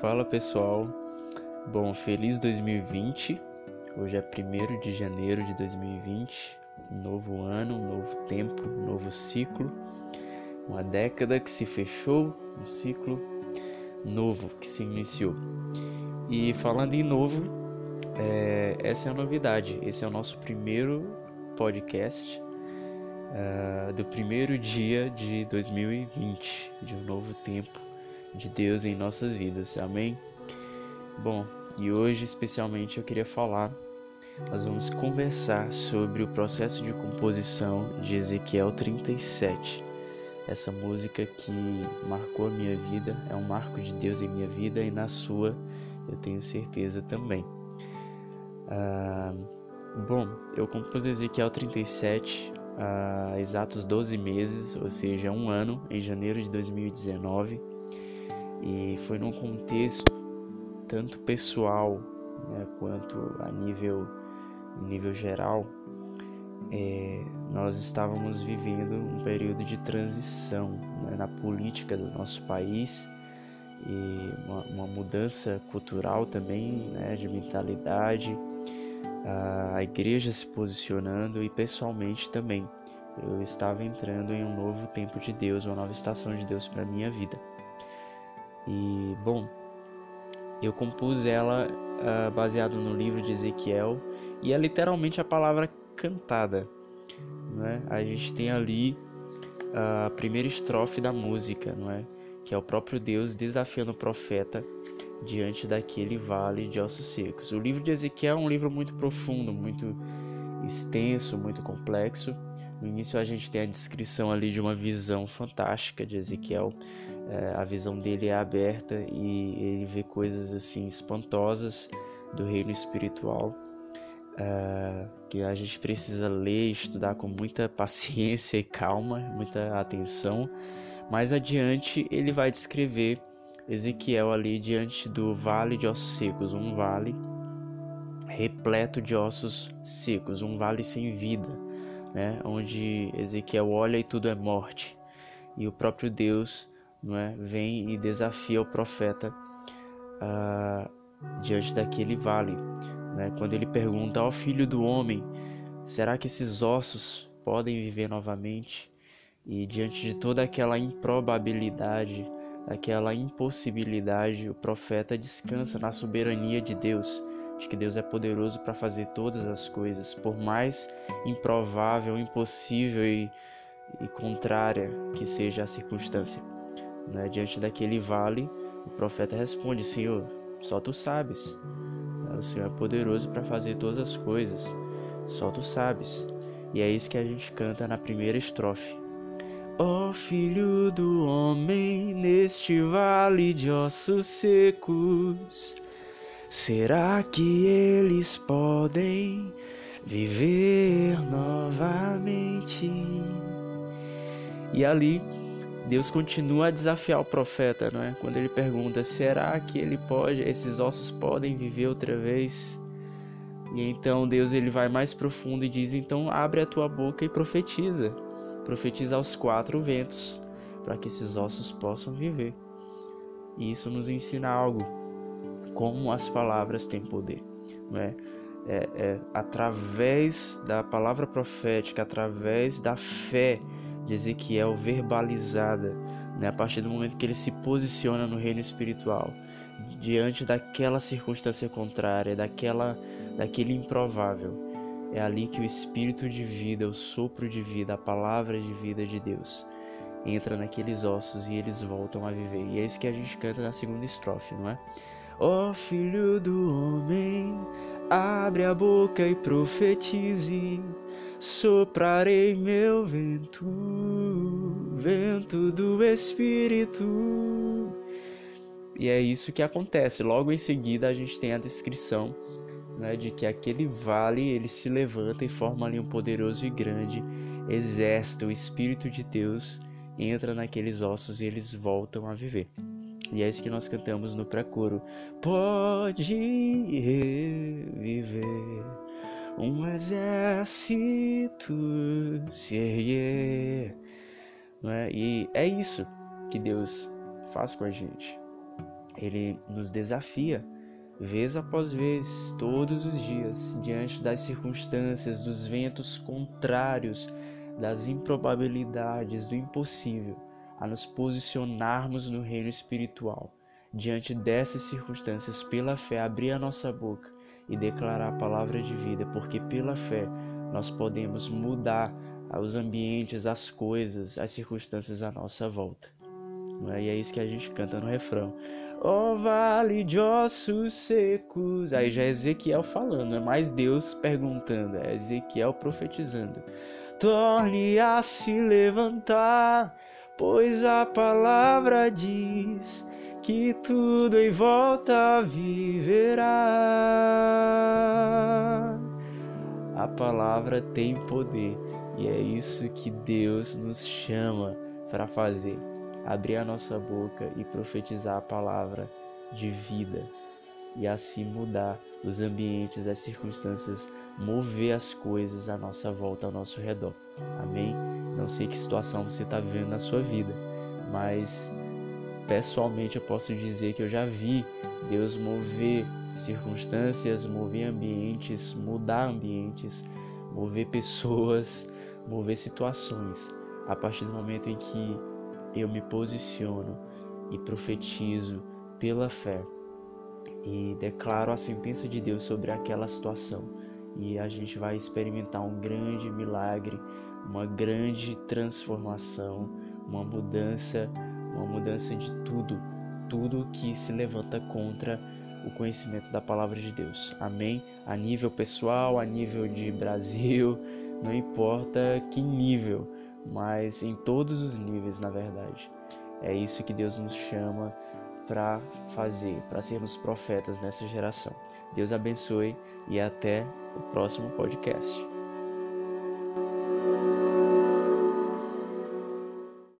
Fala pessoal, bom, feliz 2020, hoje é 1º de janeiro de 2020, um novo ano, um novo tempo, um novo ciclo, uma década que se fechou, um ciclo novo que se iniciou. E falando em novo, essa é a novidade, esse é o nosso primeiro podcast do primeiro dia de 2020, de um novo tempo de Deus em nossas vidas, amém? Bom, e hoje especialmente eu queria falar, nós vamos conversar sobre o processo de composição de Ezequiel 37, essa música que marcou a minha vida, é um marco de Deus em minha vida e na sua, eu tenho certeza também. Bom, eu compus Ezequiel 37 há exatos 12 meses, ou seja, um ano, em janeiro de 2019, e foi num contexto tanto pessoal, né, quanto a nível geral. Nós estávamos vivendo um período de transição, né, na política do nosso país e uma mudança cultural também, né, de mentalidade, a igreja se posicionando e pessoalmente também. Eu estava entrando em um novo tempo de Deus, uma nova estação de Deus para a minha vida. E, bom, eu compus ela baseado no livro de Ezequiel, e é literalmente a palavra cantada, né? A gente tem ali a primeira estrofe da música, não é? Que é o próprio Deus desafiando o profeta diante daquele vale de ossos secos. O livro de Ezequiel é um livro muito profundo, muito extenso, muito complexo. No início a gente tem a descrição ali de uma visão fantástica de Ezequiel. A visão dele é aberta e ele vê coisas assim espantosas do reino espiritual, que a gente precisa ler e estudar com muita paciência e calma, muita atenção. Mais adiante ele vai descrever Ezequiel ali diante do vale de ossos secos, um vale repleto de ossos secos, um vale sem vida, né? Onde Ezequiel olha e tudo é morte, e o próprio Deus, não é, vem e desafia o profeta diante daquele vale, né? Quando ele pergunta ao filho do homem, será que esses ossos podem viver novamente? E diante de toda aquela improbabilidade, aquela impossibilidade, o profeta descansa na soberania de Deus, de que Deus é poderoso para fazer todas as coisas, por mais improvável, impossível e contrária que seja a circunstância. Né, diante daquele vale, o profeta responde, Senhor, só Tu sabes, o Senhor é poderoso para fazer todas as coisas, só Tu sabes. E é isso que a gente canta na primeira estrofe. Ó filho do homem, neste vale de ossos secos, será que eles podem viver novamente? E ali Deus continua a desafiar o profeta, não é? Quando ele pergunta, será que esses ossos podem viver outra vez? E então Deus, ele vai mais profundo e diz, então abre a tua boca e profetiza. Profetiza aos quatro ventos, para que esses ossos possam viver. E isso nos ensina algo, como as palavras têm poder, não é? Através da palavra profética, através da fé de Ezequiel verbalizada, né, a partir do momento que ele se posiciona no reino espiritual, diante daquela circunstância contrária, daquele improvável, é ali que o espírito de vida, o sopro de vida, a palavra de vida de Deus entra naqueles ossos e eles voltam a viver. E é isso que a gente canta na segunda estrofe, não é? Ó filho do homem, abre a boca e profetize, soprarei meu vento, vento do Espírito. E é isso que acontece. Logo em seguida a gente tem a descrição, né, de que aquele vale ele se levanta e forma ali um poderoso e grande exército. O Espírito de Deus entra naqueles ossos e eles voltam a viver. E é isso que nós cantamos no pré-coro. Pode reviver um exército se erguer, não é? E é isso que Deus faz com a gente. Ele nos desafia, vez após vez, todos os dias, diante das circunstâncias, dos ventos contrários, das improbabilidades, do impossível, a nos posicionarmos no reino espiritual. Diante dessas circunstâncias, pela fé, abrir a nossa boca e declarar a palavra de vida, porque pela fé nós podemos mudar os ambientes, as coisas, as circunstâncias à nossa volta. E é isso que a gente canta no refrão. Ó vale de ossos secos. Aí já é Ezequiel falando, é mais Deus perguntando, é Ezequiel profetizando. Torne a se levantar, pois a palavra diz que tudo em volta viverá. A palavra tem poder e é isso que Deus nos chama para fazer. Abrir a nossa boca e profetizar a palavra de vida e assim mudar os ambientes, as circunstâncias, mover as coisas à nossa volta, ao nosso redor. Amém? Não sei que situação você está vivendo na sua vida, mas pessoalmente eu posso dizer que eu já vi Deus mover circunstâncias, mover ambientes, mudar ambientes, mover pessoas, mover situações, a partir do momento em que eu me posiciono e profetizo pela fé e declaro a sentença de Deus sobre aquela situação. E a gente vai experimentar um grande milagre, uma grande transformação, uma mudança de tudo, tudo que se levanta contra o conhecimento da palavra de Deus. Amém? A nível pessoal, a nível de Brasil, não importa que nível, mas em todos os níveis, na verdade. É isso que Deus nos chama para fazer, para sermos profetas nessa geração. Deus abençoe e até o próximo podcast.